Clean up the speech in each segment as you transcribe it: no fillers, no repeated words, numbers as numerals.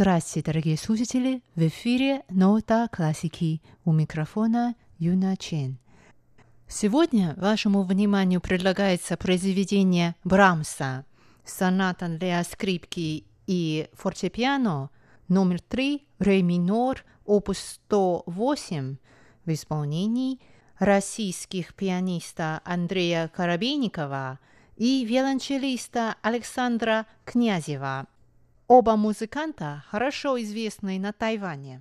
Здравствуйте, дорогие слушатели! В эфире «Нота классики», у микрофона Юна Чен. Сегодня вашему вниманию предлагается произведение Брамса «Соната для скрипки и фортепиано» номер 3, ре минор, опус 108 в исполнении российских пианиста Андрея Карабейникова и виолончелиста Александра Князева. Оба музыканта хорошо известны на Тайване.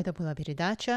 Это была передача